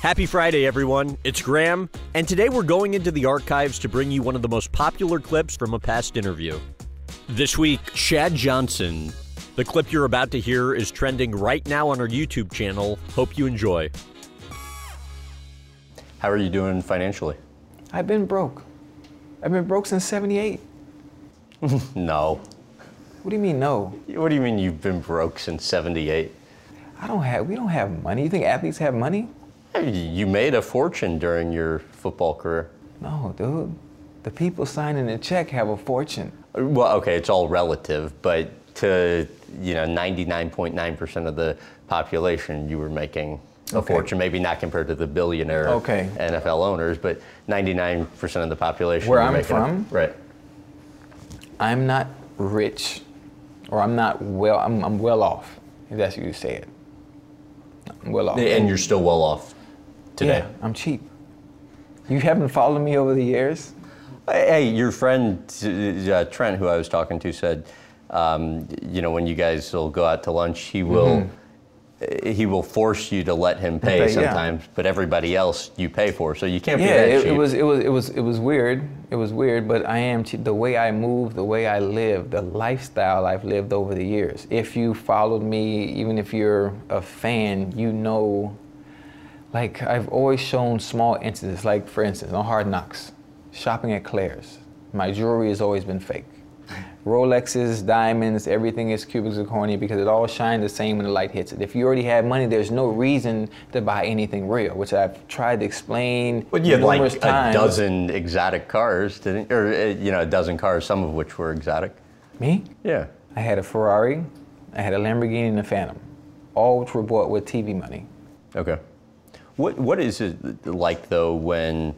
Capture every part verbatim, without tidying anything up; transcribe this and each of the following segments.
Happy Friday, everyone. It's Graham, and today we're going into the archives to bring you one of the most popular clips from a past interview. This week, Chad Johnson. The clip you're about to hear is trending right now on our YouTube channel. Hope you enjoy. How are you doing financially? I've been broke. I've been broke since seventy-eight. No. What do you mean, no? What do you mean you've been broke since seventy-eight? I don't have, we don't have money. You think athletes have money? You made a fortune during your football career. No, dude. The people signing the check have a fortune. Well, okay, it's all relative, but to, you know, ninety-nine point nine percent of the population, you were making a okay. fortune. Maybe not compared to the billionaire okay. N F L owners, but ninety-nine percent of the population. Where I'm from? A, right. I'm not rich, or I'm not well, I'm, I'm well off, if that's what you say it. I'm well off. And you're still well off today? Yeah, I'm cheap. You haven't followed me over the years? Hey, your friend uh, Trent, who I was talking to, said, um, you know, when you guys will go out to lunch, he will mm-hmm. he will force you to let him pay but, sometimes, yeah. but everybody else you pay for, so you can't yeah, be that it, cheap. It was it was it was it was weird. It was weird, but I am cheap. The way I move, the way I live, the lifestyle I've lived over the years. If you followed me, even if you're a fan, you know, like I've always shown small incidents. Like for instance, on Hard Knocks. Shopping at Claire's. My jewelry has always been fake. Rolexes, diamonds, everything is cubic zirconia because it all shines the same when the light hits it. If you already have money, there's no reason to buy anything real, which I've tried to explain numerous times. But you had like a dozen exotic cars, didn't, or you know, a dozen cars, some of which were exotic. Me? Yeah. I had a Ferrari, I had a Lamborghini and a Phantom, all which were bought with T V money. Okay. What What is it like though when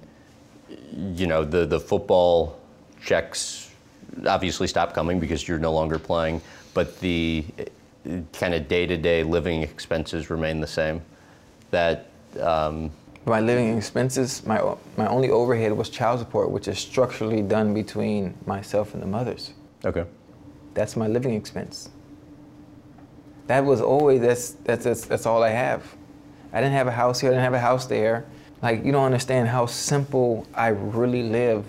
you know, the, the football checks obviously stop coming because you're no longer playing, but the kind of day-to-day living expenses remain the same? That um, my living expenses, my my only overhead was child support, which is structurally done between myself and the mothers. Okay. That's my living expense. That was always, that's, that's, that's, that's all I have. I didn't have a house here, I didn't have a house there. Like, you don't understand how simple I really live.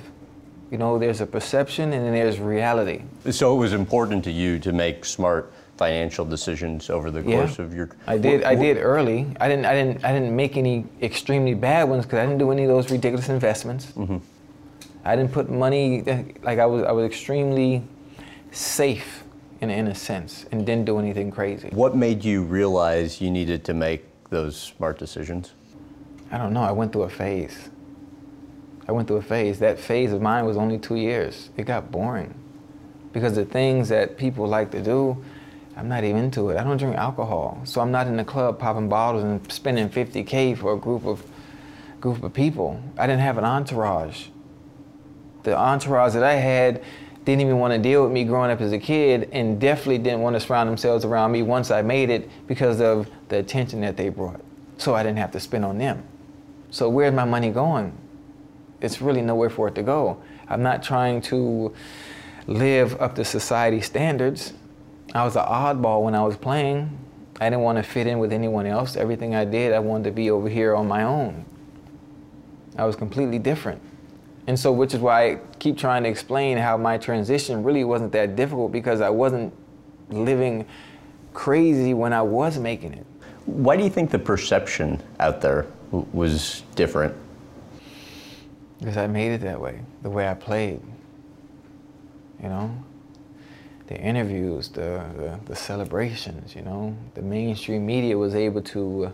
You know, there's a perception and then there's reality. So it was important to you to make smart financial decisions over the yeah, course of your... I did, I did early. I didn't, I didn't, I didn't make any extremely bad ones because I didn't do any of those ridiculous investments. Mm-hmm. I didn't put money, like I was, I was extremely safe in, in a sense and didn't do anything crazy. What made you realize you needed to make those smart decisions? I don't know, I went through a phase. I went through a phase. That phase of mine was only two years. It got boring. Because the things that people like to do, I'm not even into it. I don't drink alcohol. So I'm not in the club popping bottles and spending fifty K for a group of, group of people. I didn't have an entourage. The entourage that I had didn't even want to deal with me growing up as a kid and definitely didn't want to surround themselves around me once I made it because of the attention that they brought. So I didn't have to spend on them. So where's my money going? It's really nowhere for it to go. I'm not trying to live up to society's standards. I was an oddball when I was playing. I didn't want to fit in with anyone else. Everything I did, I wanted to be over here on my own. I was completely different. And so, which is why I keep trying to explain how my transition really wasn't that difficult because I wasn't living crazy when I was making it. Why do you think the perception out there was different? Because I made it that way, the way I played. You know, the interviews, the, the, the celebrations, you know, the mainstream media was able to,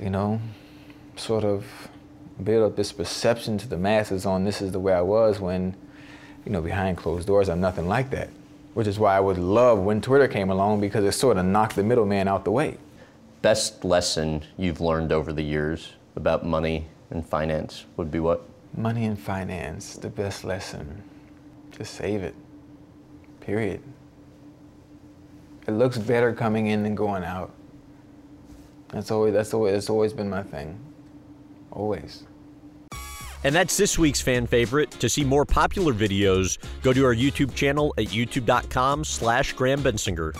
you know, sort of build up this perception to the masses on this is the way I was when, you know, behind closed doors, I'm nothing like that. Which is why I would love when Twitter came along because it sort of knocked the middleman out the way. Best lesson you've learned over the years about money and finance would be what? Money and finance, the best lesson. Just save it, period. It looks better coming in than going out. That's always, that's always, that's always been my thing, always. And that's this week's fan favorite. To see more popular videos, go to our YouTube channel at youtube dot com slash Graham Bensinger.